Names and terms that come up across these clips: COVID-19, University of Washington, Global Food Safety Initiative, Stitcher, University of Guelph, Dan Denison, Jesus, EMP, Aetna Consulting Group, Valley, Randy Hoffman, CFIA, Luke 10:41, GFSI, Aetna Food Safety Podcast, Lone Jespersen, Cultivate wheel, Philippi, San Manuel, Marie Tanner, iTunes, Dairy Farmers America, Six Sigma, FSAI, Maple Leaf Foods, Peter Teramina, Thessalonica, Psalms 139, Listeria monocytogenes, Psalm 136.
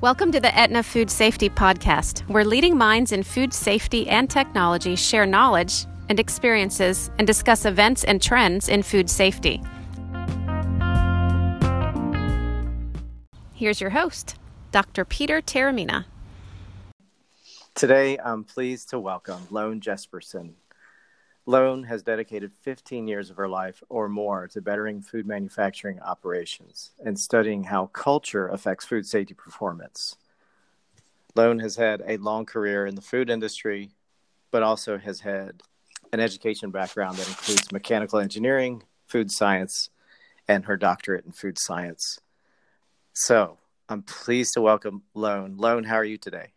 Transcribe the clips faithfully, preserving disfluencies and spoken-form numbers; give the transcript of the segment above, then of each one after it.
Welcome to the Aetna Food Safety Podcast, where leading minds in food safety and technology share knowledge and experiences and discuss events and trends in food safety. Here's your host, Doctor Peter Teramina. Today, I'm pleased to welcome Lone Jespersen. Lone has dedicated fifteen years of her life or more to bettering food manufacturing operations and studying how culture affects food safety performance. Lone has had a long career in the food industry, but also has had an education background that includes mechanical engineering, food science, and her doctorate in food science. So I'm pleased to welcome Lone. Lone, how are you today?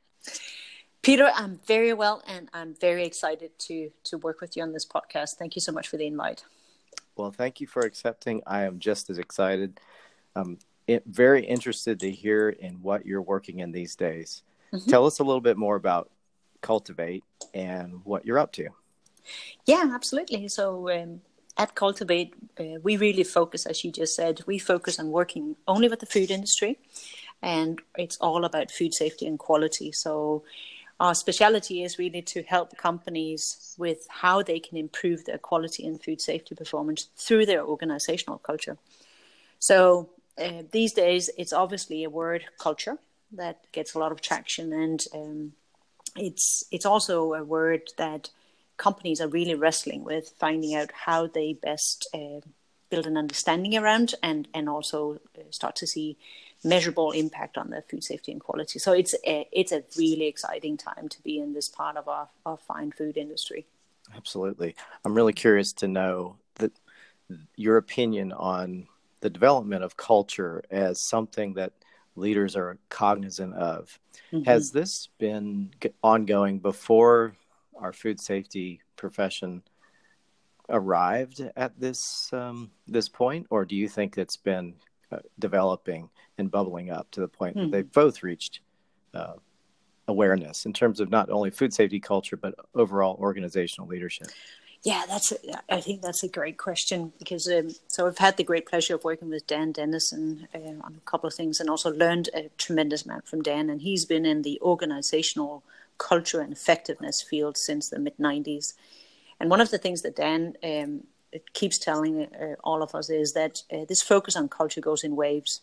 Peter, I'm very well, and I'm very excited to to work with you on this podcast. Thank you so much for the invite. Well, thank you for accepting. I am just as excited. I'm very interested to hear in what you're working in these days. Mm-hmm. Tell us a little bit more about Cultivate and what you're up to. Yeah, absolutely. So um, at Cultivate, uh, we really focus, as you just said, we focus on working only with the food industry, and it's all about food safety and quality. So our specialty is really to help companies with how they can improve their quality and food safety performance through their organizational culture. So uh, these days, it's obviously a word, culture, that gets a lot of traction. And um, it's it's also a word that companies are really wrestling with, finding out how they best uh, build an understanding around and, and also start to see measurable impact on their food safety and quality. So it's a, it's a really exciting time to be in this part of our, our fine food industry. Absolutely. I'm really curious to know that your opinion on the development of culture as something that leaders are cognizant of. Mm-hmm. Has this been ongoing before our food safety profession arrived at this um, this point, or do you think it's been uh, developing and bubbling up to the point mm-hmm. that they've both reached uh, awareness in terms of not only food safety culture, but overall organizational leadership? Yeah, that's. A, I think that's a great question because um, so I've had the great pleasure of working with Dan Denison uh, on a couple of things, and also learned a tremendous amount from Dan. And he's been in the organizational culture and effectiveness field since the mid nineties. And one of the things that Dan um, keeps telling uh, all of us is that uh, this focus on culture goes in waves.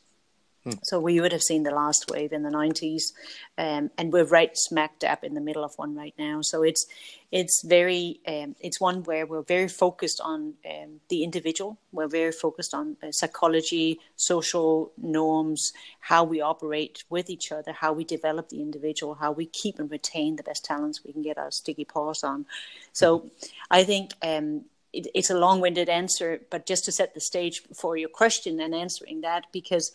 Hmm. So we would have seen the last wave in the nineties, um, and we're right smack dab in the middle of one right now. So it's it's very um, it's one where we're very focused on um, the individual. We're very focused on uh, psychology, social norms, how we operate with each other, how we develop the individual, how we keep and retain the best talents we can get our sticky paws on. So hmm. I think um, it, it's a long-winded answer, but just to set the stage for your question and answering that, because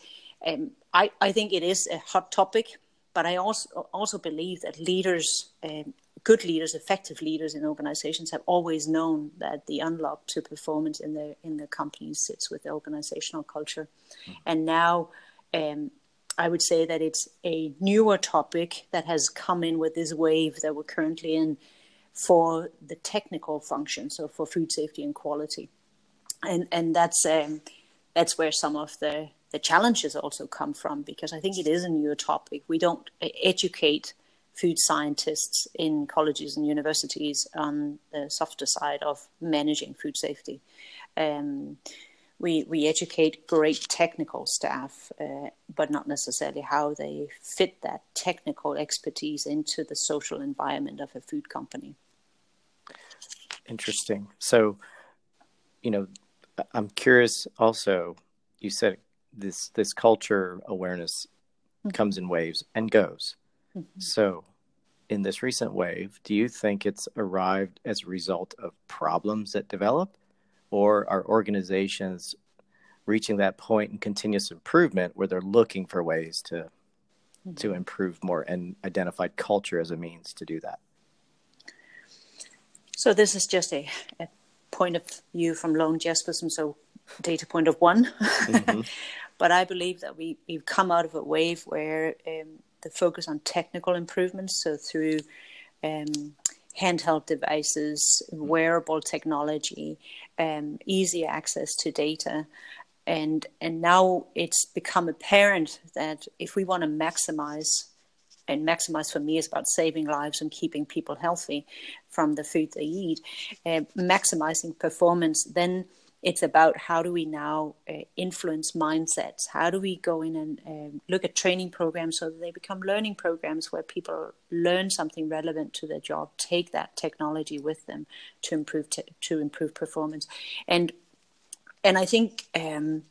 Um, I, I think it is a hot topic, but I also also believe that leaders, um, good leaders, effective leaders in organizations have always known that the unlock to performance in their in their companies sits with the organizational culture. Mm-hmm. And now um, I would say that it's a newer topic that has come in with this wave that we're currently in for the technical function, so for food safety and quality. And, and that's, um, that's where some of the The challenges also come from, because I think it is a newer topic. We don't educate food scientists in colleges and universities on the softer side of managing food safety. Um, we we educate great technical staff, uh, but not necessarily how they fit that technical expertise into the social environment of a food company. Interesting. So, you know, I'm curious also, you said this this culture awareness mm-hmm. comes in waves and goes. Mm-hmm. So in this recent wave, do you think it's arrived as a result of problems that develop, or are organizations reaching that point in continuous improvement where they're looking for ways to mm-hmm. to improve more and identified culture as a means to do that? So this is just a, a point of view from Lone Jespersen, so data point of one. Mm-hmm. But I believe that we, we've come out of a wave where um, the focus on technical improvements, so through um, handheld devices, wearable technology, um, easier access to data, And and now it's become apparent that if we want to maximize, and maximize for me is about saving lives and keeping people healthy from the food they eat, uh, maximizing performance, then it's about how do we now uh, influence mindsets? How do we go in and uh, look at training programs so that they become learning programs where people learn something relevant to their job, take that technology with them to improve t- to improve performance, and and I think um,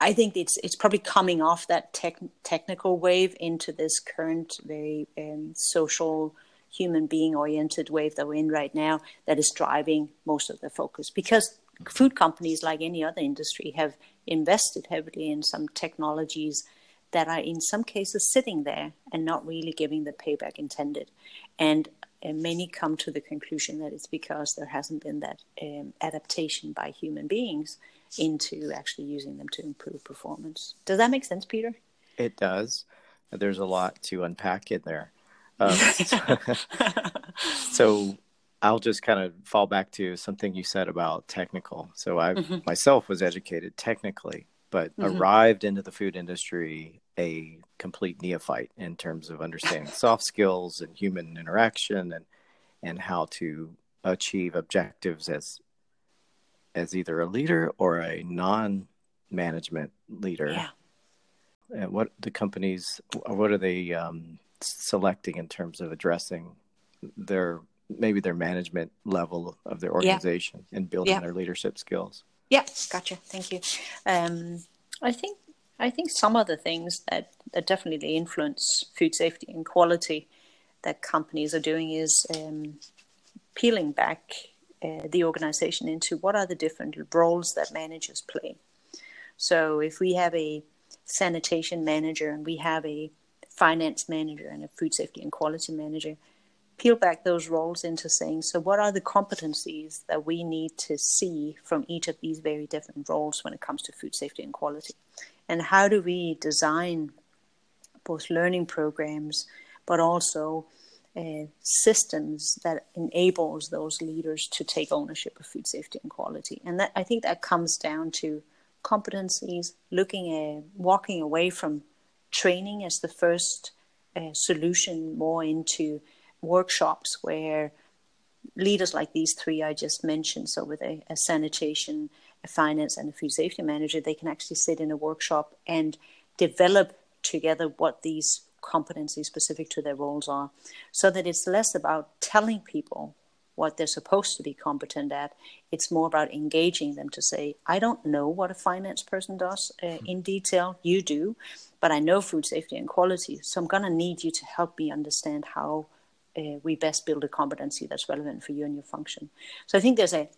I think it's it's probably coming off that tech- technical wave into this current very um, social, human being oriented wave that we're in right now that is driving most of the focus, because food companies, like any other industry, have invested heavily in some technologies that are in some cases sitting there and not really giving the payback intended. And uh, many come to the conclusion that it's because there hasn't been that um, adaptation by human beings into actually using them to improve performance. Does that make sense, Peter? It does. There's a lot to unpack in there. Um, so, so I'll just kind of fall back to something you said about technical. So I mm-hmm. myself was educated technically, but mm-hmm. arrived into the food industry a complete neophyte in terms of understanding soft skills and human interaction and and how to achieve objectives as as either a leader or a non-management leader. Yeah. And what the companies, what are they um, selecting in terms of addressing their maybe their management level of their organization yeah. and building yeah. their leadership skills? Yeah, gotcha. Thank you. Um, I think I think some of the things that, that definitely influence food safety and quality that companies are doing is um, peeling back uh, the organization into what are the different roles that managers play. So if we have a sanitation manager and we have a finance manager and a food safety and quality manager, peel back those roles into saying, so what are the competencies that we need to see from each of these very different roles when it comes to food safety and quality? And how do we design both learning programs, but also uh, systems that enables those leaders to take ownership of food safety and quality? And that, I think that comes down to competencies, looking at walking away from training as the first uh, solution, more into workshops where leaders like these three I just mentioned, so with a, a sanitation, a finance, and a food safety manager, they can actually sit in a workshop and develop together what these competencies specific to their roles are, so that it's less about telling people what they're supposed to be competent at. It's more about engaging them to say, I don't know what a finance person does uh, in detail. You do, but I know food safety and quality. So I'm going to need you to help me understand how uh, we best build a competency that's relevant for you and your function. So I think there's a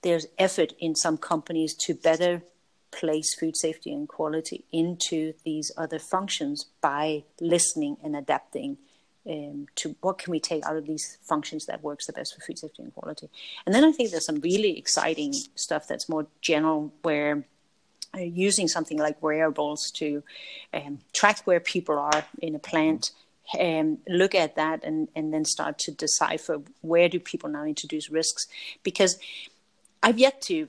there's effort in some companies to better place food safety and quality into these other functions by listening and adapting Um, to what can we take out of these functions that works the best for food safety and quality. And then I think there's some really exciting stuff that's more general, where uh, using something like wearables to um, track where people are in a plant, um, look at that and, and then start to decipher where do people now introduce risks. Because I've yet to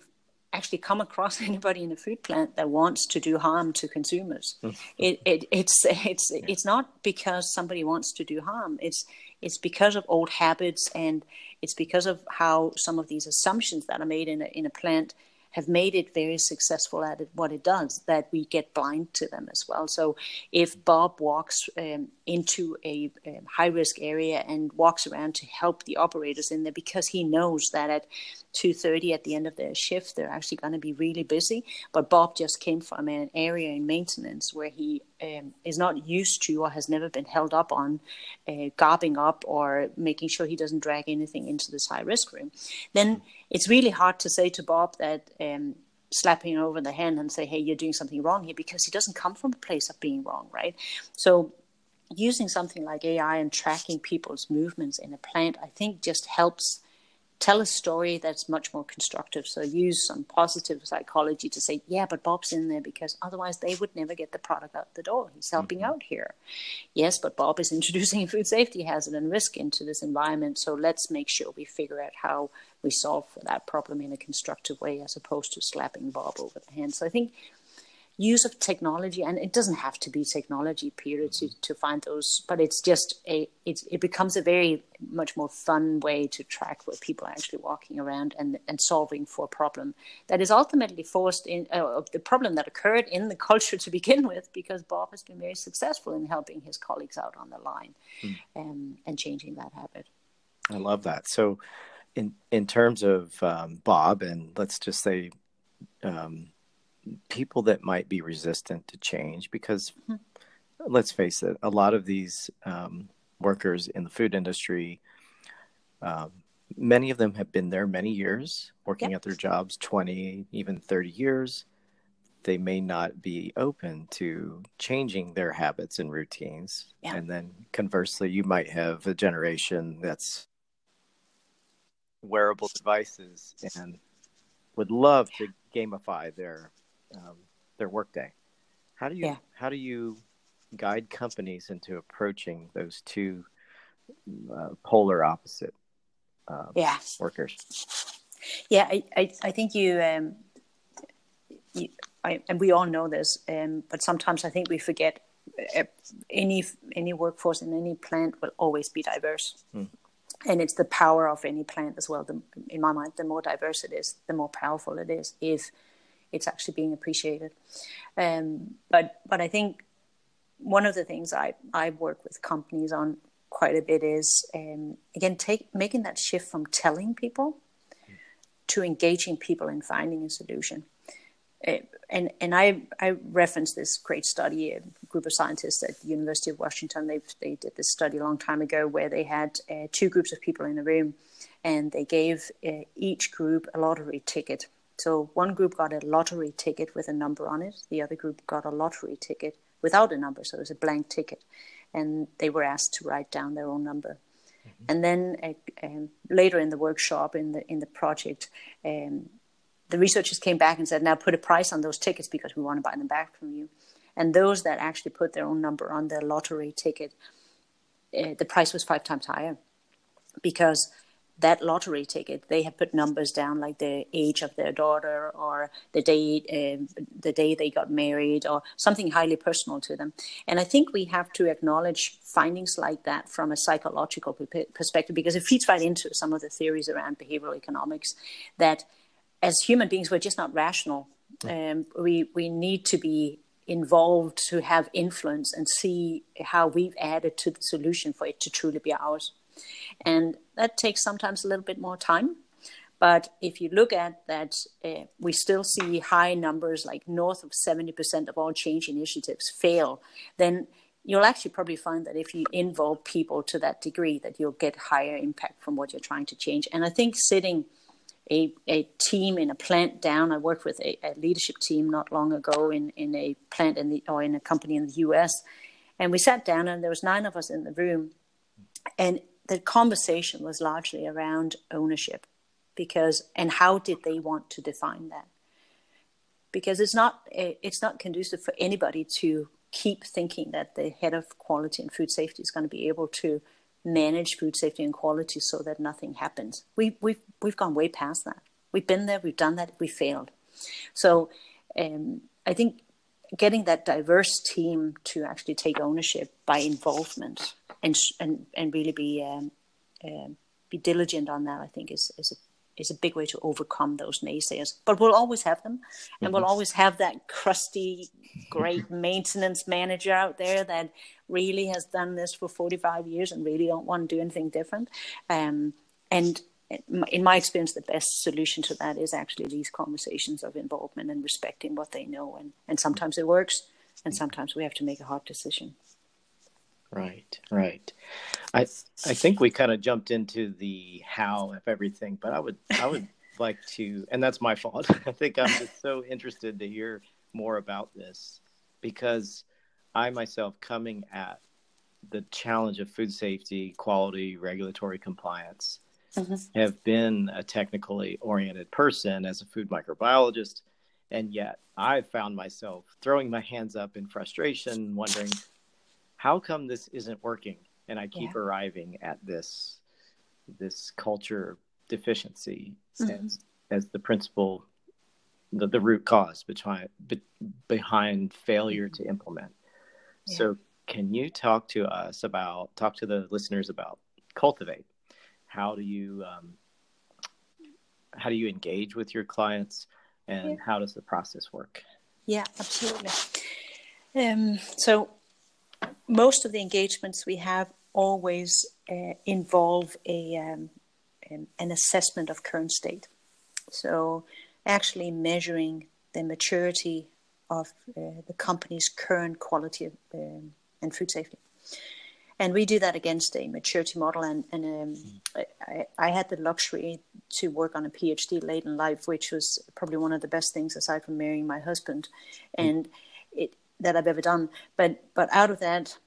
actually come across anybody in a food plant that wants to do harm to consumers. it, it it's it's yeah. It's not because somebody wants to do harm. It's it's because of old habits, and it's because of how some of these assumptions that are made in a, in a plant have made it very successful at it, what it does, that we get blind to them as well. So if Bob walks um, into a, a high-risk area and walks around to help the operators in there because he knows that at two thirty at the end of their shift, they're actually going to be really busy, but Bob just came from an area in maintenance where he um, is not used to or has never been held up on uh, garbing up or making sure he doesn't drag anything into this high-risk room. Then it's really hard to say to Bob that um, slapping over the hand and say, hey, you're doing something wrong here, because he doesn't come from a place of being wrong, right? So using something like A I and tracking people's movements in a plant, I think just helps tell a story that's much more constructive. So use some positive psychology to say, yeah, but Bob's in there because otherwise they would never get the product out the door. He's helping mm-hmm. out here. Yes, but Bob is introducing a food safety hazard and risk into this environment. So let's make sure we figure out how we solve for that problem in a constructive way as opposed to slapping Bob over the hand. So I think use of technology, and it doesn't have to be technology, Peter, mm-hmm. to, to find those, but it's just a, it's, it becomes a very much more fun way to track where people are actually walking around and, and solving for a problem that is ultimately forced in, uh, the problem that occurred in the culture to begin with, because Bob has been very successful in helping his colleagues out on the line mm. um, and changing that habit. I love that. So in, in terms of um, Bob, and let's just say, um, people that might be resistant to change, because mm-hmm. let's face it, a lot of these um, workers in the food industry, uh, many of them have been there many years, working yep. at their jobs, twenty, even thirty years. They may not be open to changing their habits and routines. Yep. And then conversely, you might have a generation that's wearable devices and would love yeah. to gamify their Um, their workday. How do you yeah. how do you guide companies into approaching those two uh, polar opposite um, yeah. workers? Yeah, I I, I think you, um, you I, and we all know this, um, but sometimes I think we forget uh, any any workforce in any plant will always be diverse. Mm. And it's the power of any plant as well. The, in my mind, the more diverse it is, the more powerful it is. If it's actually being appreciated. Um, but but I think one of the things I, I work with companies on quite a bit is, um, again, take, making that shift from telling people mm. to engaging people in finding a solution. Uh, and and I, I referenced this great study, a group of scientists at the University of Washington. They they did this study a long time ago where they had uh, two groups of people in a room, and they gave uh, each group a lottery ticket. So one group got a lottery ticket with a number on it. The other group got a lottery ticket without a number. So it was a blank ticket. And they were asked to write down their own number. Mm-hmm. And then uh, um, later in the workshop, in the in the project, um, the researchers came back and said, now put a price on those tickets because we want to buy them back from you. And those that actually put their own number on their lottery ticket, uh, the price was five times higher because that lottery ticket, they had put numbers down like the age of their daughter or the day uh, the day they got married or something highly personal to them. And I think we have to acknowledge findings like that from a psychological perspective, because it feeds right into some of the theories around behavioral economics that as human beings, we're just not rational. Um, we, we need to be involved to have influence and see how we've added to the solution for it to truly be ours. And that takes sometimes a little bit more time. But if you look at that, uh, we still see high numbers, like north of seventy percent of all change initiatives fail. Then you'll actually probably find that if you involve people to that degree, that you'll get higher impact from what you're trying to change. And I think sitting a, a team in a plant down, I worked with a, a leadership team not long ago in, in a plant in the, or in a company in the U S. And we sat down and there was nine of us in the room. And the conversation was largely around ownership, because and how did they want to define that? Because it's not it's not conducive for anybody to keep thinking that the head of quality and food safety is going to be able to manage food safety and quality so that nothing happens. We we've we've gone way past that. We've been there. We've done that. We failed. So um, I think getting that diverse team to actually take ownership by involvement and and and really be um, um, be diligent on that, I think, is is a, is a big way to overcome those naysayers. But we'll always have them, and mm-hmm. we'll always have that crusty, great maintenance manager out there that really has done this for forty-five years and really don't want to do anything different. Um, and in my experience, the best solution to that is actually these conversations of involvement and respecting what they know. And, and sometimes it works, and sometimes we have to make a hard decision. Right, right. I I think we kind of jumped into the how of everything, but I would I would like to, and that's my fault. I think I'm just so interested to hear more about this, because I myself, coming at the challenge of food safety, quality, regulatory compliance, mm-hmm. have been a technically oriented person as a food microbiologist. And yet I found myself throwing my hands up in frustration, wondering how come this isn't working? And I keep yeah. arriving at this, this culture deficiency mm-hmm. as, as the principal, the, the root cause behind, be, behind failure to implement. Yeah. So can you talk to us about, talk to the listeners about Cultivate? How do you, um, how do you engage with your clients and yeah. how does the process work? Yeah, absolutely. Um, so most of the engagements we have always uh, involve a um, um, an assessment of current state. So actually measuring the maturity of uh, the company's current quality of, um, and food safety. And we do that against a maturity model. And, and um, I, I had the luxury to work on a PhD late in life, which was probably one of the best things aside from marrying my husband and it that I've ever done. But but out of that,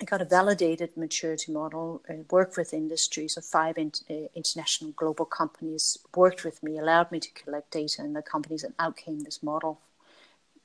I got a validated maturity model, uh, worked with industry. So five in, uh, international global companies worked with me, allowed me to collect data in the companies, and out came this model,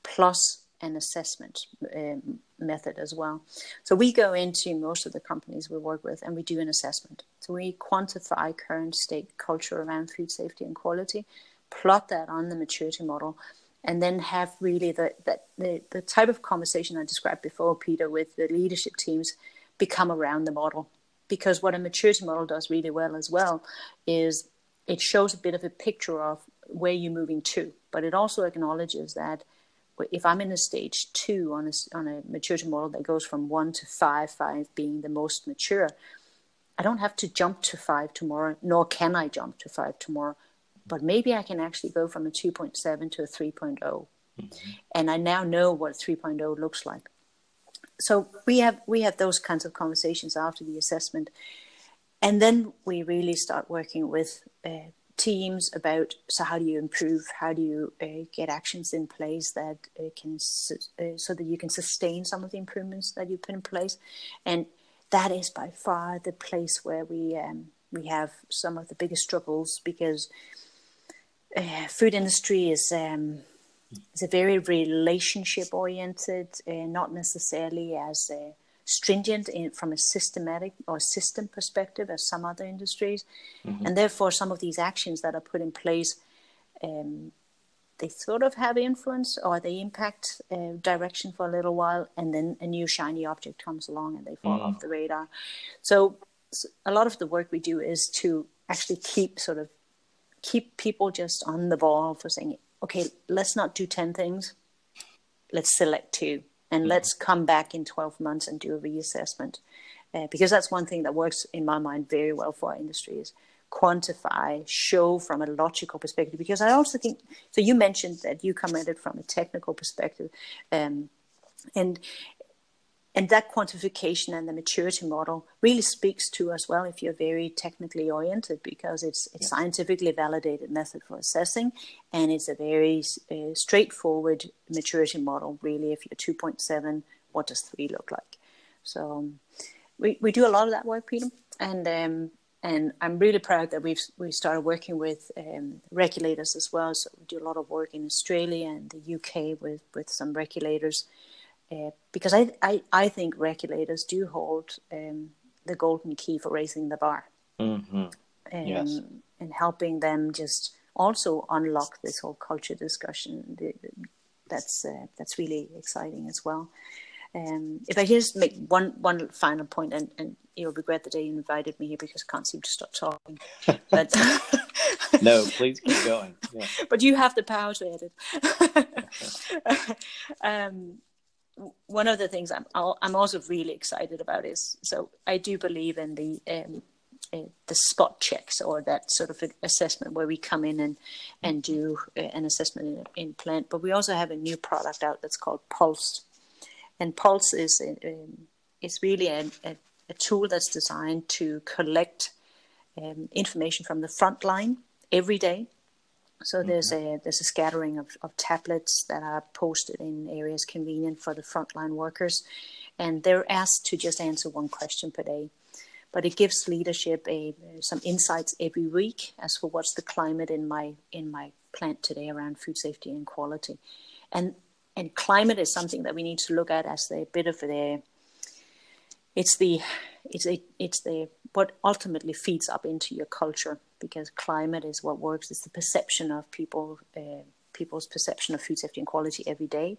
plus an assessment um, method as well. So we go into most of the companies we work with and we do an assessment. So we quantify current state culture around food safety and quality, plot that on the maturity model, and then have really the, the, the, the type of conversation I described before, Peter, with the leadership teams become around the model. Because what a maturity model does really well as well is it shows a bit of a picture of where you're moving to, but it also acknowledges that if I'm in a stage two on a, on a maturity model that goes from one to five, five being the most mature, I don't have to jump to five tomorrow, nor can I jump to five tomorrow. But maybe I can actually go from a two point seven to a three point oh. Mm-hmm. And I now know what three point oh looks like. So we have we have those kinds of conversations after the assessment. And then we really start working with uh, teams about, so how do you improve? How do you uh, get actions in place that uh, can su- uh, so that you can sustain some of the improvements that you put in place? And that is by far the place where we um, we have some of the biggest struggles, because uh, food industry is um, is a very relationship oriented, uh, not necessarily as a stringent in, from a systematic or system perspective as some other industries. Mm-hmm. And therefore, some of these actions that are put in place, um, they sort of have influence or they impact uh, direction for a little while, and then a new shiny object comes along and they fall mm-hmm. off the radar. So, so a lot of the work we do is to actually keep sort of keep people just on the ball for saying, okay, let's not do ten things. Let's select two. And mm-hmm. let's come back in twelve months and do a reassessment. Uh, because that's one thing that works in my mind very well for our industry is quantify, show from a logical perspective. Because I also think, so you mentioned that you come at it from a technical perspective. Um, and and that quantification and the maturity model really speaks to as well if you're very technically oriented, because it's a yeah. scientifically validated method for assessing, and it's a very uh, straightforward maturity model, really, if you're two point seven, what does three look like? So um, we, we do a lot of that work, Peter, and um, and I'm really proud that we've we started working with um, regulators as well. So we do a lot of work in Australia and the U K with, with some regulators, Uh, because I, I, I think regulators do hold um, the golden key for raising the bar mm-hmm. um, yes. and helping them just also unlock this whole culture discussion. That's uh, that's really exciting as well. Um, if I just make one, one final point, and, and you'll regret the day you invited me here because I can't seem to stop talking. But no, please keep going. Yeah. But you have the power to edit. um One of the things I'm I'm also really excited about is, so I do believe in the um, uh, the spot checks, or that sort of assessment where we come in and and do uh, an assessment in, in plant. But we also have a new product out that's called Pulse, and Pulse is um, is really a, a, a tool that's designed to collect um, information from the front line every day. So there's a there's a scattering of, of tablets that are posted in areas convenient for the frontline workers, and they're asked to just answer one question per day. but it gives leadership a, some insights every week as for what's the climate in my in my plant today around food safety and quality. And and climate is something that we need to look at as a bit of the it's the it's a, it's the what ultimately feeds up into your culture, because climate is what works. It's the perception of people, uh, people's perception of food safety and quality every day.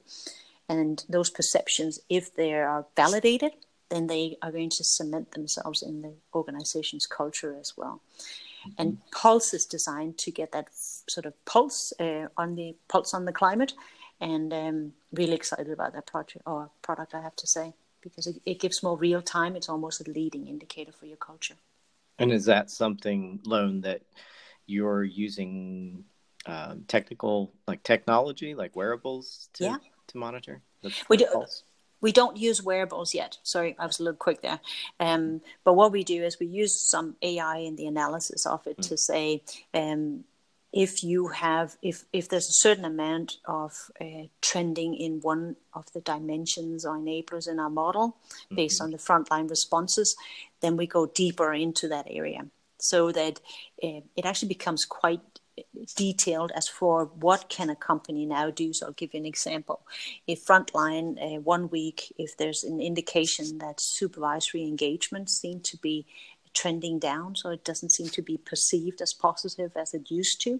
And those perceptions, if they are validated, then they are going to cement themselves in the organization's culture as well. Mm-hmm. And Pulse is designed to get that sort of pulse uh, on the pulse on the climate. And um, really excited about that project or product, I have to say, because it, it gives more real time. It's almost a leading indicator for your culture. And is that something, Lone, that you're using uh, technical, like technology, like wearables to, yeah. to monitor? We do. Pulse? We don't use wearables yet. Sorry, I was a little quick there. Um, but what we do is we use some A I in the analysis of it mm. to say um, if you have, if, if there's a certain amount of uh, trending in one of the dimensions or enablers in our model based mm-hmm. on the frontline responses, then we go deeper into that area so that uh, it actually becomes quite detailed as for what can a company now do. So I'll give you an example. If frontline uh, one week, if there's an indication that supervisory engagement seem to be trending down, so it doesn't seem to be perceived as positive as it used to,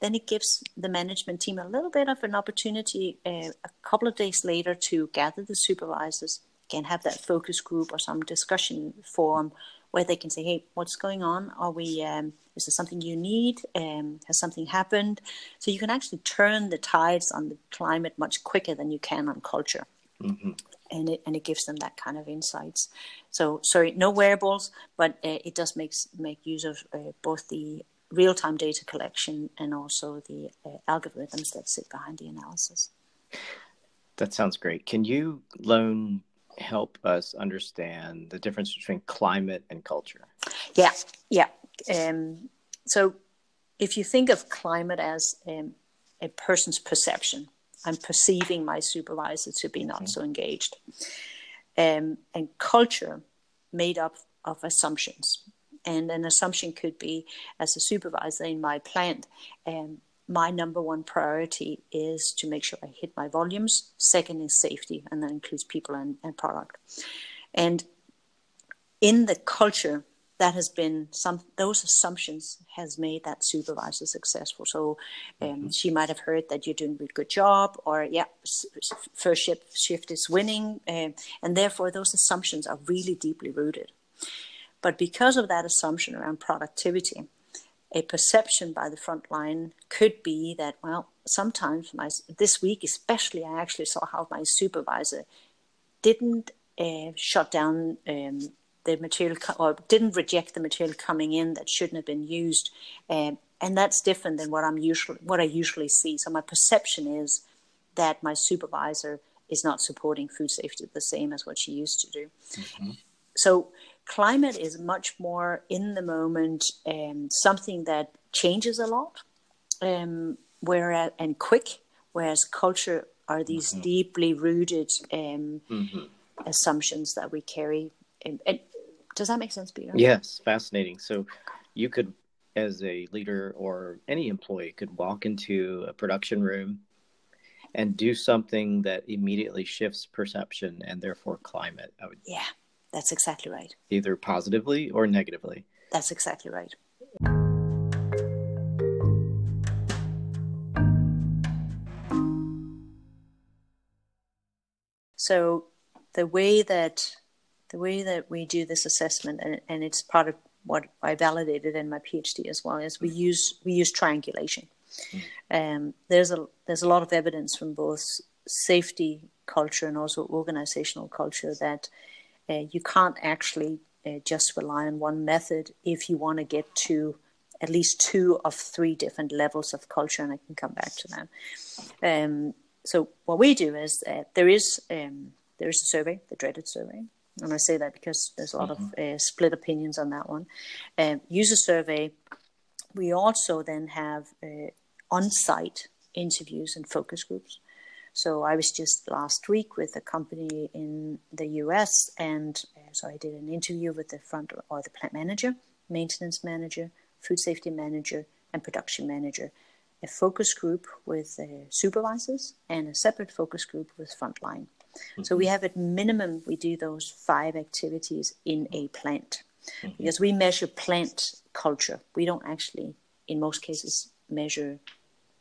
then it gives the management team a little bit of an opportunity uh, a couple of days later to gather the supervisors, can have that focus group or some discussion forum where they can say, hey, what's going on? Are we, um, is there something you need? Um, has something happened? So you can actually turn the tides on the climate much quicker than you can on culture. Mm-hmm. And it and it gives them that kind of insights. So, sorry, no wearables, but uh, it does make, make use of uh, both the real-time data collection and also the uh, algorithms that sit behind the analysis. That sounds great. Can you, Lone, help us understand the difference between climate and culture? Yeah, yeah. Um, so if you think of climate as um, a person's perception, I'm perceiving my supervisor to be not mm-hmm. so engaged. Um, and culture made up of assumptions. And an assumption could be, as a supervisor in my plant, um, my number one priority is to make sure I hit my volumes. Second is safety, and that includes people and, and product. And in the culture, that has been some, those assumptions has made that supervisor successful. So um, mm-hmm. she might have heard that you're doing a good job, or yeah, first shift, shift is winning. Um, and therefore, those assumptions are really deeply rooted. But because of that assumption around productivity, a perception by the front line could be that, well, sometimes my, this week especially, I actually saw how my supervisor didn't uh, shut down um, the material co- or didn't reject the material coming in that shouldn't have been used, um, and that's different than what I'm usually what I usually see. So my perception is that my supervisor is not supporting food safety the same as what she used to do. Mm-hmm. So. Climate is much more in the moment, um, something that changes a lot, um, whereas and quick. Whereas culture are these mm-hmm. deeply rooted um, mm-hmm. assumptions that we carry. And, and does that make sense, Peter? Yes, fascinating. So, you could, as a leader or any employee, could walk into a production room and do something that immediately shifts perception and therefore climate. I would. Yeah. That's exactly right. Either positively or negatively. That's exactly right. So the way that the way that we do this assessment, and, and it's part of what I validated in my PhD as well, is we use we use triangulation. Mm. Um, there's a there's a lot of evidence from both safety culture and also organizational culture that Uh, you can't actually uh, just rely on one method if you want to get to at least two of three different levels of culture, and I can come back to that. Um, so what we do is uh, there is um, there is a survey, the dreaded survey, and I say that because there's a lot mm-hmm. of uh, split opinions on that one. Um, user survey. We also then have uh, on-site interviews and focus groups. So I was just last week with a company in the U S, and uh, So I did an interview with the front or the plant manager, maintenance manager, food safety manager, and production manager, a focus group with uh, supervisors, and a separate focus group with frontline. Mm-hmm. So we have at minimum, we do those five activities in a plant, mm-hmm. because we measure plant culture. We don't actually, in most cases, measure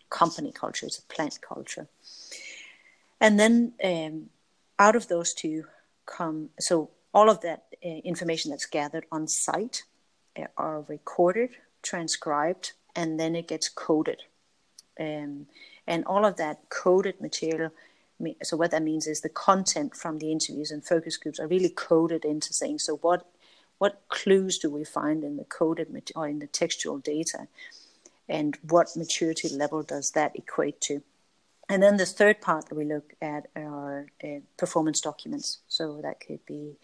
company culture. It's a plant culture. And then um, out of those two come, so all of that uh, information that's gathered on site uh, are recorded, transcribed, and then it gets coded. Um, and all of that coded material, so what that means is the content from the interviews and focus groups are really coded into saying, so what what clues do we find in the coded or in the textual data, and what maturity level does that equate to? And then the third part that we look at are uh, performance documents. So that could be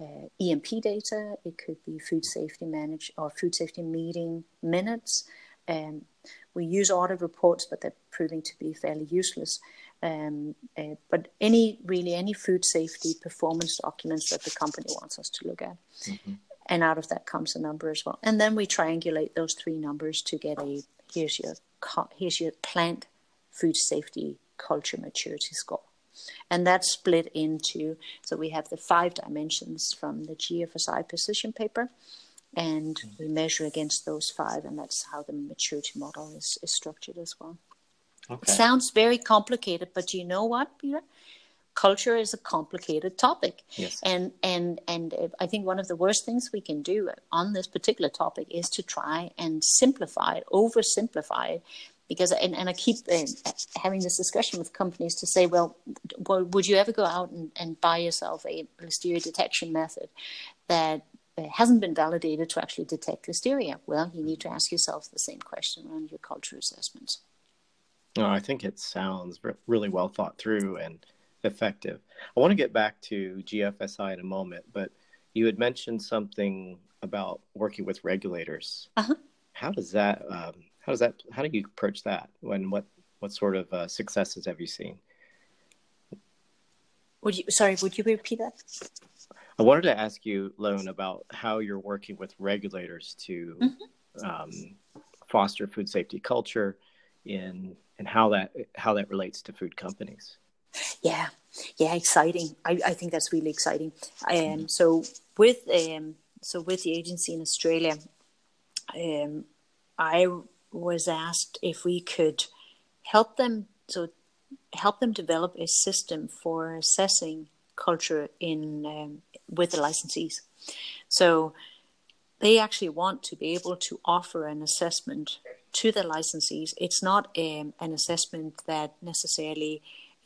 uh, E M P data, it could be food safety manage or food safety meeting minutes. Um, we use audit reports, but they're proving to be fairly useless. Um, uh, but any really any food safety performance documents that the company wants us to look at. Mm-hmm. And out of that comes a number as well. And then we triangulate those three numbers to get a, here's your, here's your plant food safety culture maturity score. And that's split into, so we have the five dimensions from the G F S I position paper, and we measure against those five, and that's how the maturity model is, is structured as well. Okay. Sounds very complicated, but you know what, Peter? Culture is a complicated topic. Yes. And, and, and I think one of the worst things we can do on this particular topic is to try and simplify it, oversimplify it. Because, and, and I keep uh, having this discussion with companies to say, well, well would you ever go out and, and buy yourself a listeria detection method that hasn't been validated to actually detect listeria? Well, you need to ask yourself the same question around your culture assessments. No, I think it sounds re- really well thought through and effective. I want to get back to G F S I in a moment, but you had mentioned something about working with regulators. Uh-huh. How does that... Um, How does that? How do you approach that? When what? What sort of uh, successes have you seen? Would you? Sorry, would you repeat that? I wanted to ask you, Lone, about how you're working with regulators to mm-hmm. um, foster food safety culture, in and how that how that relates to food companies. Yeah, yeah, exciting. I, I think that's really exciting. Um, mm-hmm. So with um, so with the agency in Australia, um, I. was asked if we could help them so help them develop a system for assessing culture in um, with the licensees. So they actually want to be able to offer an assessment to the licensees. It's not um, an assessment that necessarily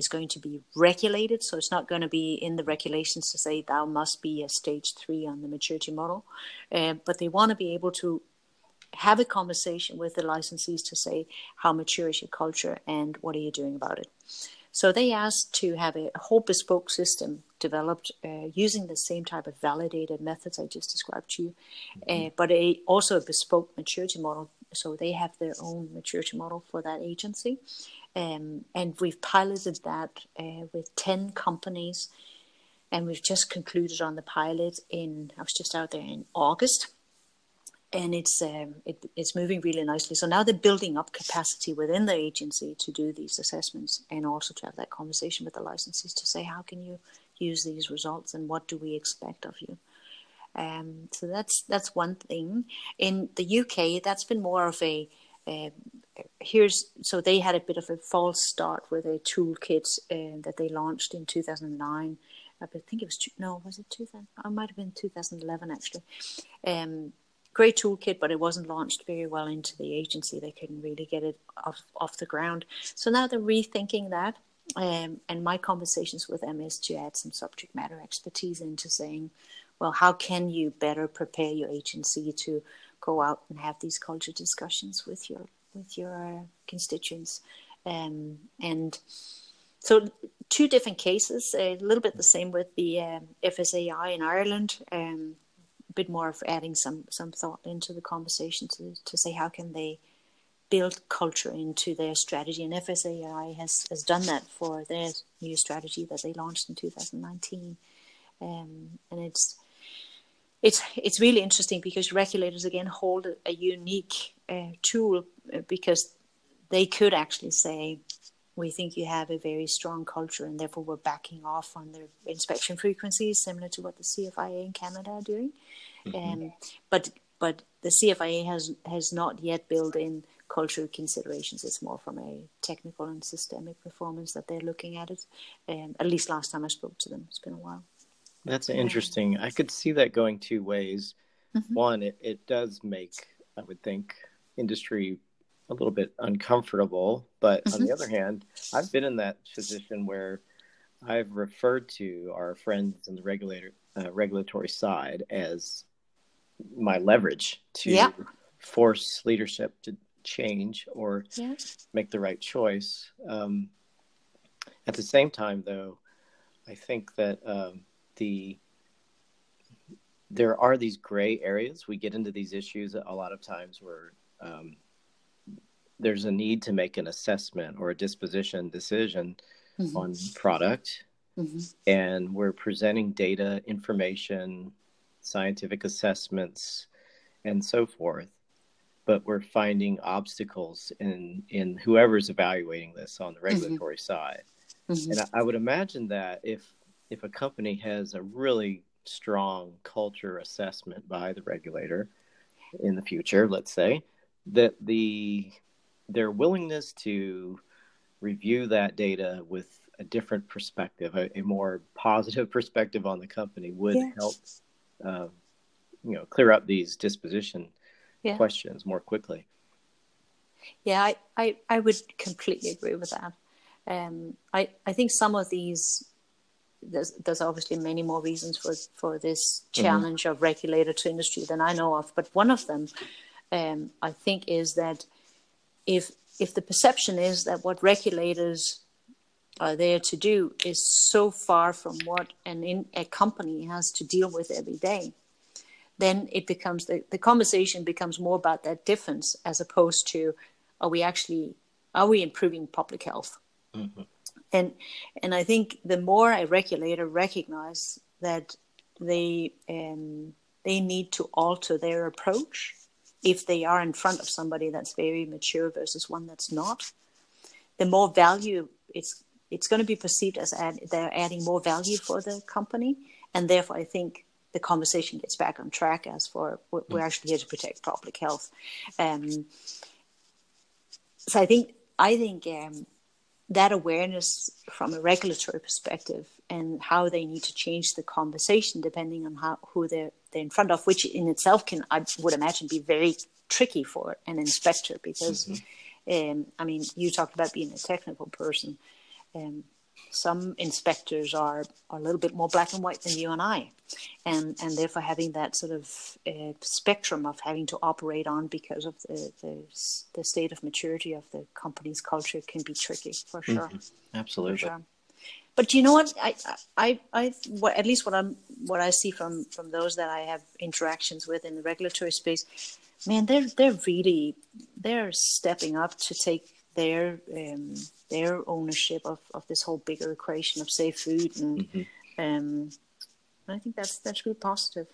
is going to be regulated, so it's not going to be in the regulations to say thou must be a stage three on the maturity model, uh, but they want to be able to have a conversation with the licensees to say, how mature is your culture and what are you doing about it? So they asked to have a whole bespoke system developed uh, using the same type of validated methods I just described to you, mm-hmm. uh, but a, also a bespoke maturity model. So they have their own maturity model for that agency. Um, and we've piloted that uh, with ten companies, and we've just concluded on the pilot in, I was just out there in August. And it's um, it, it's moving really nicely. So now they're building up capacity within the agency to do these assessments, and also to have that conversation with the licensees to say, how can you use these results and what do we expect of you? Um, so that's that's one thing. In the U K, that's been more of a uh, here's so they had a bit of a false start with a toolkit uh, that they launched in two thousand nine. I think it was no, was it two thousand? I might have been two thousand eleven actually. Um, Great toolkit, but it wasn't launched very well into the agency. They couldn't really get it off, off the ground. So now they're rethinking that. Um, and my conversations with them is to add some subject matter expertise into saying, well, how can you better prepare your agency to go out and have these culture discussions with your with your constituents? Um, and so two different cases, a little bit the same with the um, F S A I in Ireland. Um bit more of adding some some thought into the conversation to, to say how can they build culture into their strategy, and F S A I has, has done that for their new strategy that they launched in two thousand nineteen, um, and it's it's it's really interesting because regulators again hold a, a unique uh, tool, because they could actually say, we think you have a very strong culture and therefore we're backing off on the inspection frequencies, similar to what the C F I A in Canada are doing. Mm-hmm. Um, but but the C F I A has has not yet built in cultural considerations. It's more from a technical and systemic performance that they're looking at it. Um, at least last time I spoke to them, it's been a while. That's interesting. I could see that going two ways. Mm-hmm. One, it, it does make, I would think, industry a little bit uncomfortable. But mm-hmm. on the other hand, I've been in that position where I've referred to our friends in the regulator uh, regulatory side as my leverage to yeah. force leadership to change or yeah. make the right choice. Um, at the same time, though, I think that um, the there are these gray areas. We get into these issues a lot of times where um, there's a need to make an assessment or a disposition decision mm-hmm. on product. Mm-hmm. And we're presenting data, information, scientific assessments, and so forth. But we're finding obstacles in, in whoever's evaluating this on the regulatory mm-hmm. side. Mm-hmm. And I, I would imagine that if if a company has a really strong culture assessment by the regulator in the future, let's say, that the their willingness to review that data with a different perspective, a, a more positive perspective on the company would yes. help, uh, you know, clear up these disposition yeah. questions more quickly. Yeah, I, I, I would completely agree with that. Um, I, I think some of these... There's, there's obviously many more reasons for, for this challenge mm-hmm. of regulator to industry than I know of. But one of them, um, I think, is that if if the perception is that what regulators are there to do is so far from what an in, a company has to deal with every day, then it becomes the, the conversation becomes more about that difference as opposed to are we actually are we improving public health? Mm-hmm. And and I think the more a regulator recognizes that they um, they need to alter their approach if they are in front of somebody that's very mature versus one that's not, the more value it's it's going to be perceived as add, they're adding more value for the company, and therefore I think the conversation gets back on track as for we're actually here to protect public health. Um, so I think I think. Um, That awareness from a regulatory perspective and how they need to change the conversation depending on how who they're, they're in front of, which in itself can, I would imagine, be very tricky for an inspector because, mm-hmm. um, I mean, you talked about being a technical person. Um, some inspectors are, are a little bit more black and white than you and I, and, and therefore having that sort of uh, spectrum of having to operate on because of the, the the state of maturity of the company's culture can be tricky for sure. Mm-hmm. Absolutely. For sure. But you know what? I I I what, at least what I'm what I see from, from those that I have interactions with in the regulatory space, man, they're they're really they're stepping up to take their um, their ownership of, of this whole bigger equation of safe food, and mm-hmm. um, I think that's that's really positive.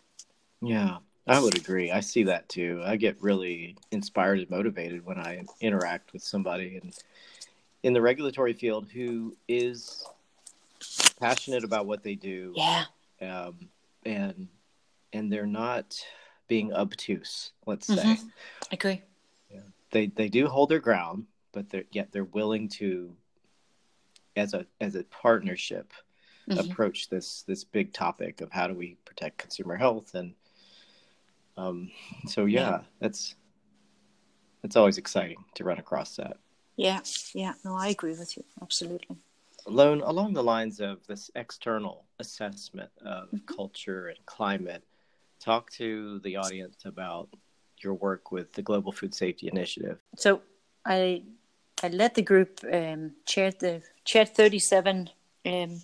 Yeah, I would agree. I see that too. I get really inspired and motivated when I interact with somebody and in the regulatory field who is passionate about what they do. Yeah, um, and and they're not being obtuse. Let's mm-hmm. say. Okay. Yeah. They they do hold their ground. But they're, yet they're willing to, as a as a partnership, mm-hmm. approach this this big topic of how do we protect consumer health, and um, so yeah, yeah, that's that's always exciting to run across that. Yeah, yeah, no, I agree with you absolutely. Lone, along the lines of this external assessment of mm-hmm. culture and climate, talk to the audience about your work with the Global Food Safety Initiative. So. I I led the group, um, chaired the chaired thirty-seven um,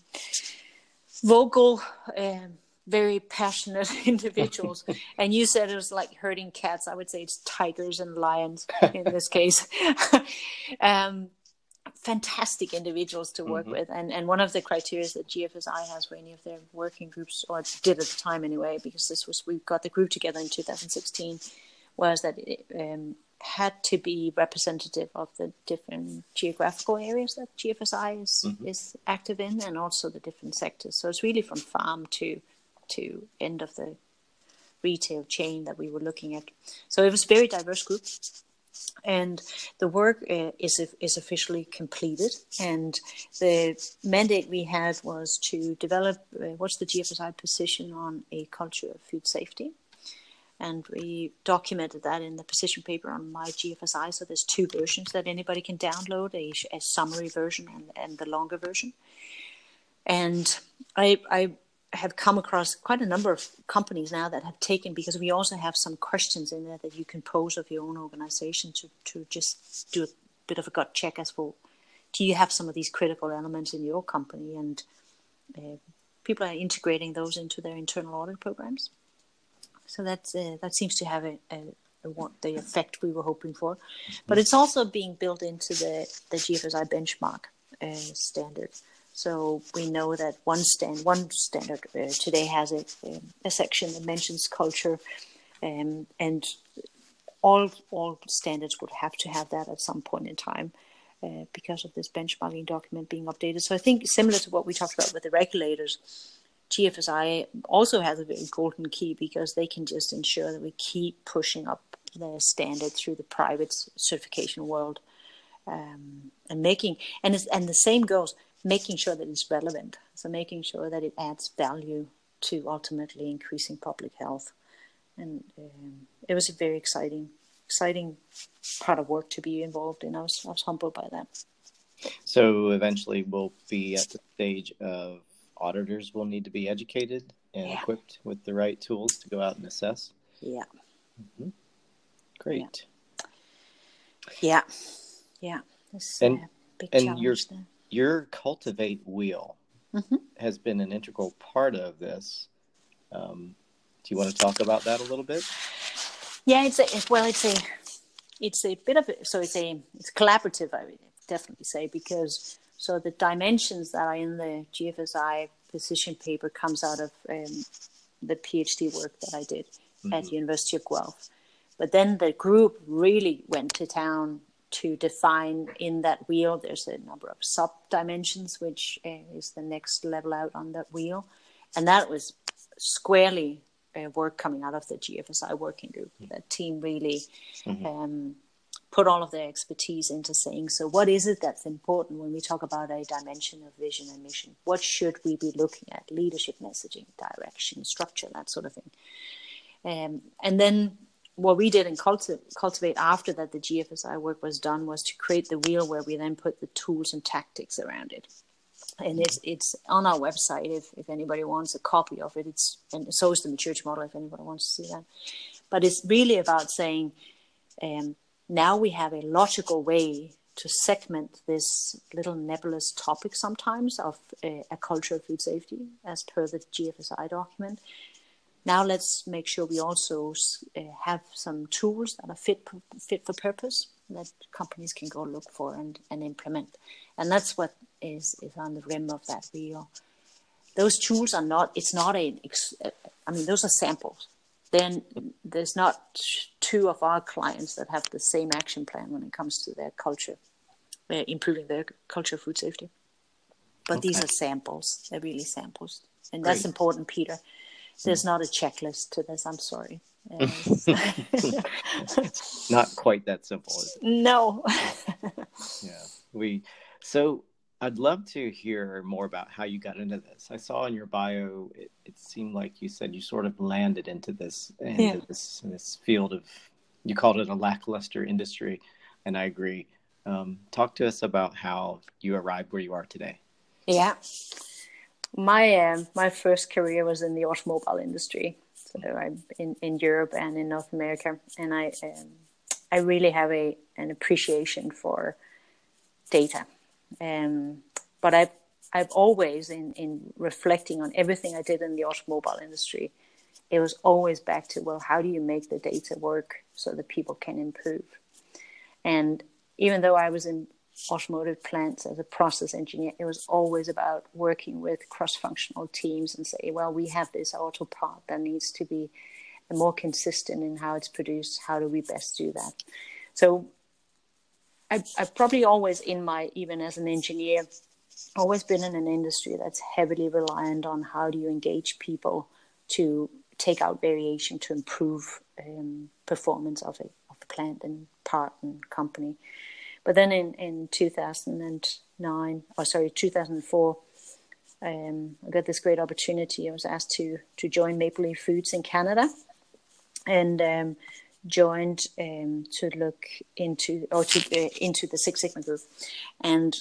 vocal, um, very passionate individuals. And you said it was like herding cats. I would say it's tigers and lions in this case. um, fantastic individuals to work mm-hmm. with. And, and one of the criteria that G F S I has for any of their working groups, or did at the time anyway, because this was, we got the group together in two thousand sixteen, was that it um, had to be representative of the different geographical areas that G F S I is, mm-hmm. is active in, and also the different sectors. So it's really from farm to to end of the retail chain that we were looking at. So it was a very diverse group. And the work uh, is is officially completed. And the mandate we had was to develop uh, what's the G F S I position on a culture of food safety. And we documented that in the position paper on My G F S I. So there's two versions that anybody can download, a, a summary version and, and the longer version. And I, I have come across quite a number of companies now that have taken, because we also have some questions in there that you can pose of your own organization to, to just do a bit of a gut check as for, do you have some of these critical elements in your company? And uh, people are integrating those into their internal audit programs. So that's, uh, that seems to have a, a, a want, the effect we were hoping for. But it's also being built into the, the G F S I benchmark uh, standard. So we know that one, stand, one standard uh, today has a, a section that mentions culture, um, and all, all standards would have to have that at some point in time uh, because of this benchmarking document being updated. So I think similar to what we talked about with the regulators, G F S I also has a very golden key, because they can just ensure that we keep pushing up the standard through the private certification world, um, and making and it's, and the same goes making sure that it's relevant. So making sure that it adds value to ultimately increasing public health. And um, it was a very exciting, exciting part of work to be involved in. I was I was humbled by that. So eventually, we'll be at the stage of auditors will need to be educated and yeah. equipped with the right tools to go out and assess. Yeah. Mm-hmm. Great. Yeah. Yeah. yeah. And, a big and your, your Cultivate wheel mm-hmm. has been an integral part of this. Um, do you want to talk about that a little bit? Yeah, it's a, it's, well, it's a, it's a bit of a, so it's a, it's collaborative, I would definitely say, because so the dimensions that are in the G F S I position paper comes out of um, the PhD work that I did mm-hmm. at the University of Guelph. But then the group really went to town to define in that wheel. There's a number of sub-dimensions, which uh, is the next level out on that wheel. And that was squarely uh, work coming out of the G F S I working group. Mm-hmm. That team really... Mm-hmm. Um, put all of their expertise into saying, so what is it that's important when we talk about a dimension of vision and mission? What should we be looking at? Leadership, messaging, direction, structure, that sort of thing. Um, and then what we did in culti- Cultivate after that, the G F S I work was done, was to create the wheel where we then put the tools and tactics around it. And it's it's on our website if, if anybody wants a copy of it. It's and so is the maturity model if anybody wants to see that. But it's really about saying... Um, now we have a logical way to segment this little nebulous topic sometimes of a, a culture of food safety as per the G F S I document. Now let's make sure we also uh, have some tools that are fit, fit for purpose that companies can go look for and, and implement. And that's what is, is on the rim of that wheel. Those tools are not, it's not a, I mean, those are samples. Then there's not two of our clients that have the same action plan when it comes to their culture, uh, improving their culture of food safety. But okay. These are samples. They're really samples. And Great. That's important, Peter. There's mm. not a checklist to this. I'm sorry. Uh, not quite that simple, is it? No. yeah. We. So I'd love to hear more about how you got into this. I saw in your bio, it, it seemed like you said you sort of landed into this, into yeah. this, this field of, you called it a lackluster industry, and I agree. Um, talk to us about how you arrived where you are today. Yeah. My uh, my first career was in the automobile industry, so I'm in, in Europe and in North America, and I um, I really have a an appreciation for data. Um, but I've, I've always, in, in reflecting on everything I did in the automobile industry, it was always back to, well, how do you make the data work so that people can improve? And even though I was in automotive plants as a process engineer, it was always about working with cross-functional teams and say, well, we have this auto part that needs to be more consistent in how it's produced. How do we best do that? So I, I probably always in my, even as an engineer, always been in an industry that's heavily reliant on how do you engage people to take out variation to improve um, performance of, it, of the plant and part and company. But then in, in two thousand nine, or sorry, two thousand four, um, I got this great opportunity. I was asked to to join Maple Leaf Foods in Canada, and um, joined um, to look into or to uh, into the Six Sigma group, and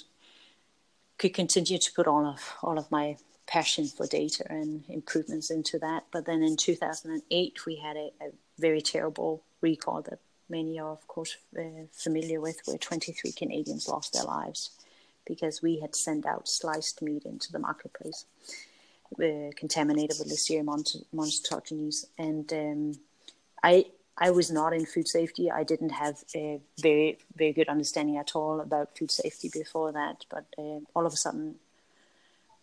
could continue to put all of all of my passion for data and improvements into that. But then in two thousand eight, we had a, a very terrible recall that many are, of course, uh, familiar with, where twenty-three Canadians lost their lives because we had sent out sliced meat into the marketplace, uh, contaminated with Listeria monocytogenes. And um, I I was not in food safety. I didn't have a very, very good understanding at all about food safety before that. But uh, all of a sudden,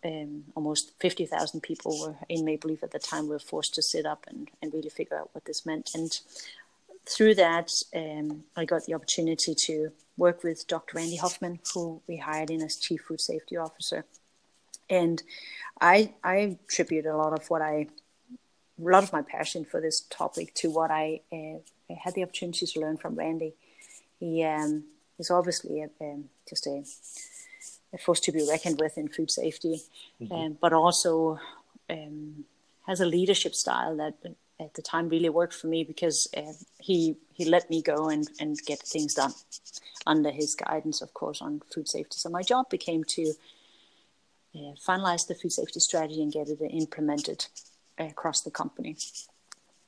um, almost fifty thousand people were in Maple Leaf at the time were forced to sit up and, and really figure out what this meant. And through that, um, I got the opportunity to work with Doctor Randy Hoffman, who we hired in as Chief Food Safety Officer. And I, I attribute a lot of what I, a lot of my passion for this topic to what I, uh, I had the opportunity to learn from Randy. He um, is obviously a, um, just a, a force to be reckoned with in food safety, mm-hmm. um, but also um, has a leadership style that at the time really worked for me because uh, he he let me go and, and get things done under his guidance, of course, on food safety. So my job became to uh, finalize the food safety strategy and get it implemented across the company.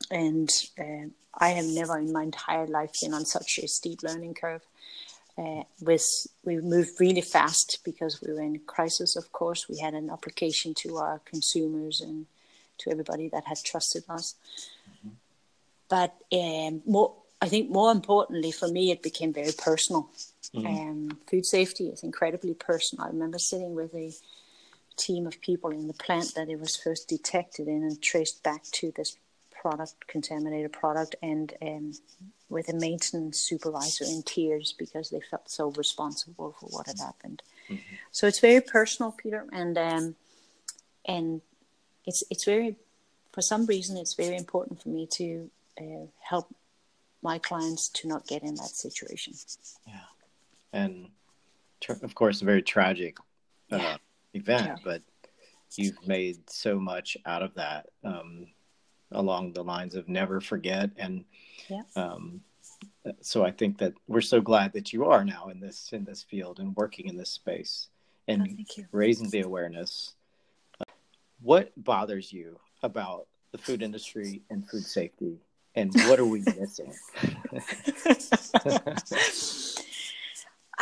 And uh, I have never in my entire life been on such a steep learning curve. Uh, with, we moved really fast because we were in crisis, of course. We had an application to our consumers and to everybody that had trusted us. Mm-hmm. But um, more, I think more importantly for me, it became very personal. Mm-hmm. Um, food safety is incredibly personal. I remember sitting with a team of people in the plant that it was first detected in and traced back to this product, contaminated product, and um, with a maintenance supervisor in tears because they felt so responsible for what had happened. Mm-hmm. So it's very personal, Peter, and um, and It's it's very, for some reason, it's very important for me to uh, help my clients to not get in that situation. Yeah, and tra- of course, a very tragic uh, yeah. event, yeah. but you've made so much out of that um, along the lines of never forget. And yeah. um, so I think that we're so glad that you are now in this in this field and working in this space and oh, thank you. Raising the awareness. What bothers you about the food industry and food safety, and what are we missing?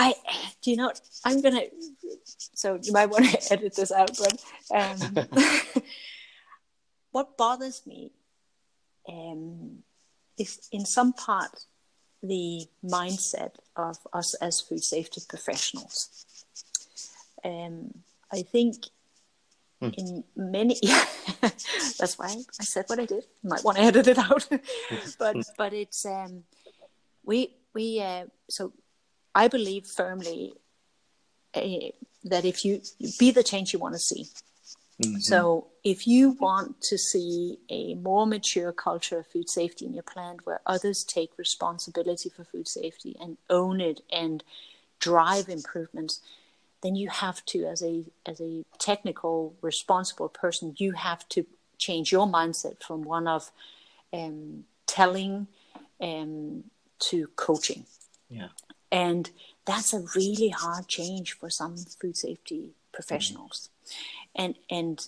I, do you know, I'm going to, so you might want to edit this out, but um, what bothers me um, is in some part the mindset of us as food safety professionals. Um, I think in many, yeah, that's why I said what I did. You might want to edit it out, but but it's um, we we uh, so I believe firmly uh, that if you be the change you want to see, mm-hmm. so if you want to see a more mature culture of food safety in your plant where others take responsibility for food safety and own it and drive improvements, then you have to, as a as a technical, responsible person, you have to change your mindset from one of um, telling um, to coaching. Yeah. And that's a really hard change for some food safety professionals. Mm-hmm. And and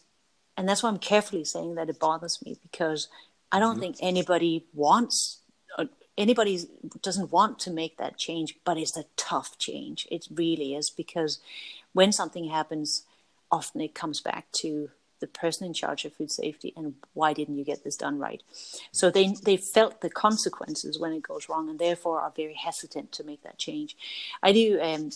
and that's why I'm carefully saying that it bothers me, because I don't mm-hmm. think anybody wants uh, anybody doesn't want to make that change, but it's a tough change. It really is, because when something happens, often it comes back to the person in charge of food safety, and why didn't you get this done right? So they they felt the consequences when it goes wrong, and therefore are very hesitant to make that change. I do um,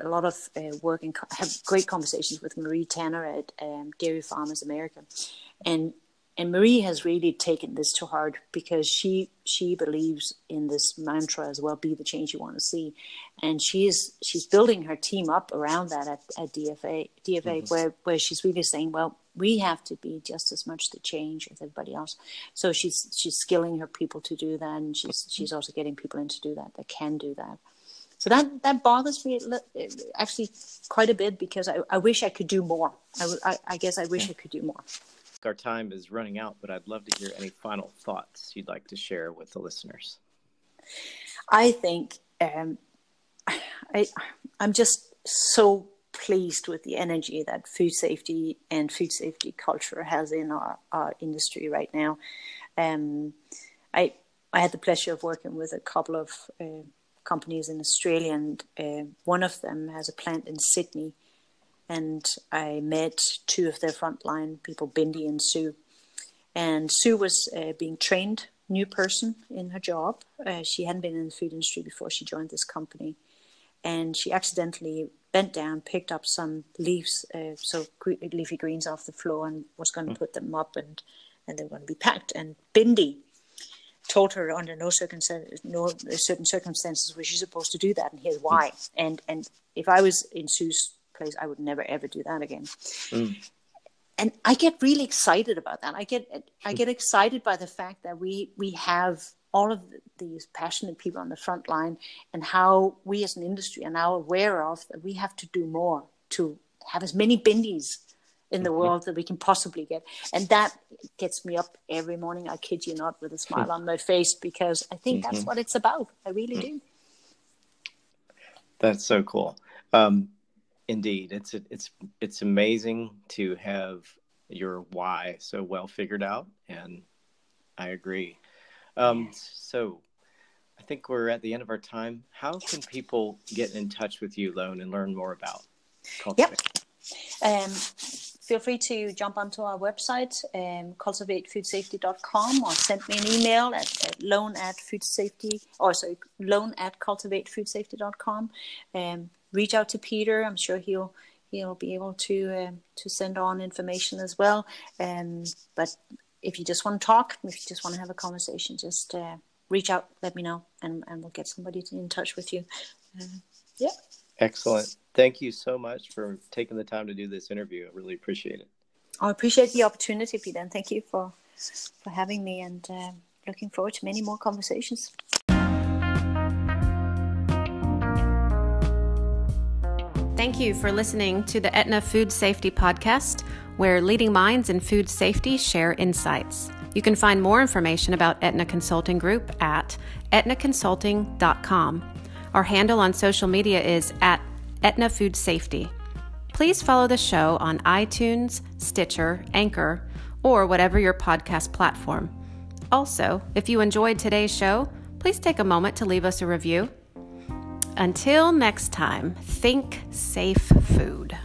a lot of uh, work and co- have great conversations with Marie Tanner at um, Dairy Farmers America, and and Marie has really taken this to heart, because she she believes in this mantra as well: be the change you want to see. And she is she's building her team up around that at, at D F A, D F A mm-hmm. where where she's really saying, well, we have to be just as much the change as everybody else. So she's she's skilling her people to do that, and she's she's also getting people in to do that that can do that. So that, that bothers me actually quite a bit, because I, I wish I could do more. I, I, I guess I wish yeah. I could do more. Our time is running out, but I'd love to hear any final thoughts you'd like to share with the listeners. I think um, I, I'm just so pleased with the energy that food safety and food safety culture has in our, our industry right now. Um, I I had the pleasure of working with a couple of uh, companies in Australia, and uh, one of them has a plant in Sydney. And I met two of their frontline people, Bindi and Sue. And Sue was uh, being trained, new person in her job. Uh, she hadn't been in the food industry before she joined this company. And she accidentally bent down, picked up some leaves, uh, so leafy greens off the floor, and was going to put them up, and, and they were going to be packed. And Bindi told her under no, circumstances, no certain circumstances was she supposed to do that, and here's why. And, and if I was in Sue's place, I would never ever do that again. Mm. And I get really excited about that. I get I get excited by the fact that we we have all of these passionate people on the front line, and how we as an industry are now aware of that we have to do more to have as many Bindis in the mm-hmm. world that we can possibly get. And that gets me up every morning, I kid you not, with a smile on my face, because I think mm-hmm. that's what it's about. I really mm-hmm. do. That's so cool. Um, Indeed, it's it's it's amazing to have your why so well figured out, and I agree. Um, so I think we're at the end of our time. How can people get in touch with you, Lone, and learn more about Cultivate? Yep. Um, feel free to jump onto our website, um, cultivate food safety dot com, or send me an email at, at lone at food safety, or sorry, lone at cultivate food safety dot com. Um, reach out to Peter. I'm sure he'll he'll be able to um, to send on information as well. Um, but if you just want to talk, if you just want to have a conversation, just uh, reach out, let me know, and, and we'll get somebody to in touch with you. Uh, yeah. Excellent. Thank you so much for taking the time to do this interview. I really appreciate it. I appreciate the opportunity, Peter, and thank you for, for having me, and uh, looking forward to many more conversations. Thank you for listening to the Aetna Food Safety Podcast, where leading minds in food safety share insights. You can find more information about Aetna Consulting Group at aetna consulting dot com. Our handle on social media is at Aetna Food Safety. Please follow the show on iTunes, Stitcher, Anchor, or whatever your podcast platform. Also, if you enjoyed today's show, please take a moment to leave us a review. Until next time, think safe food.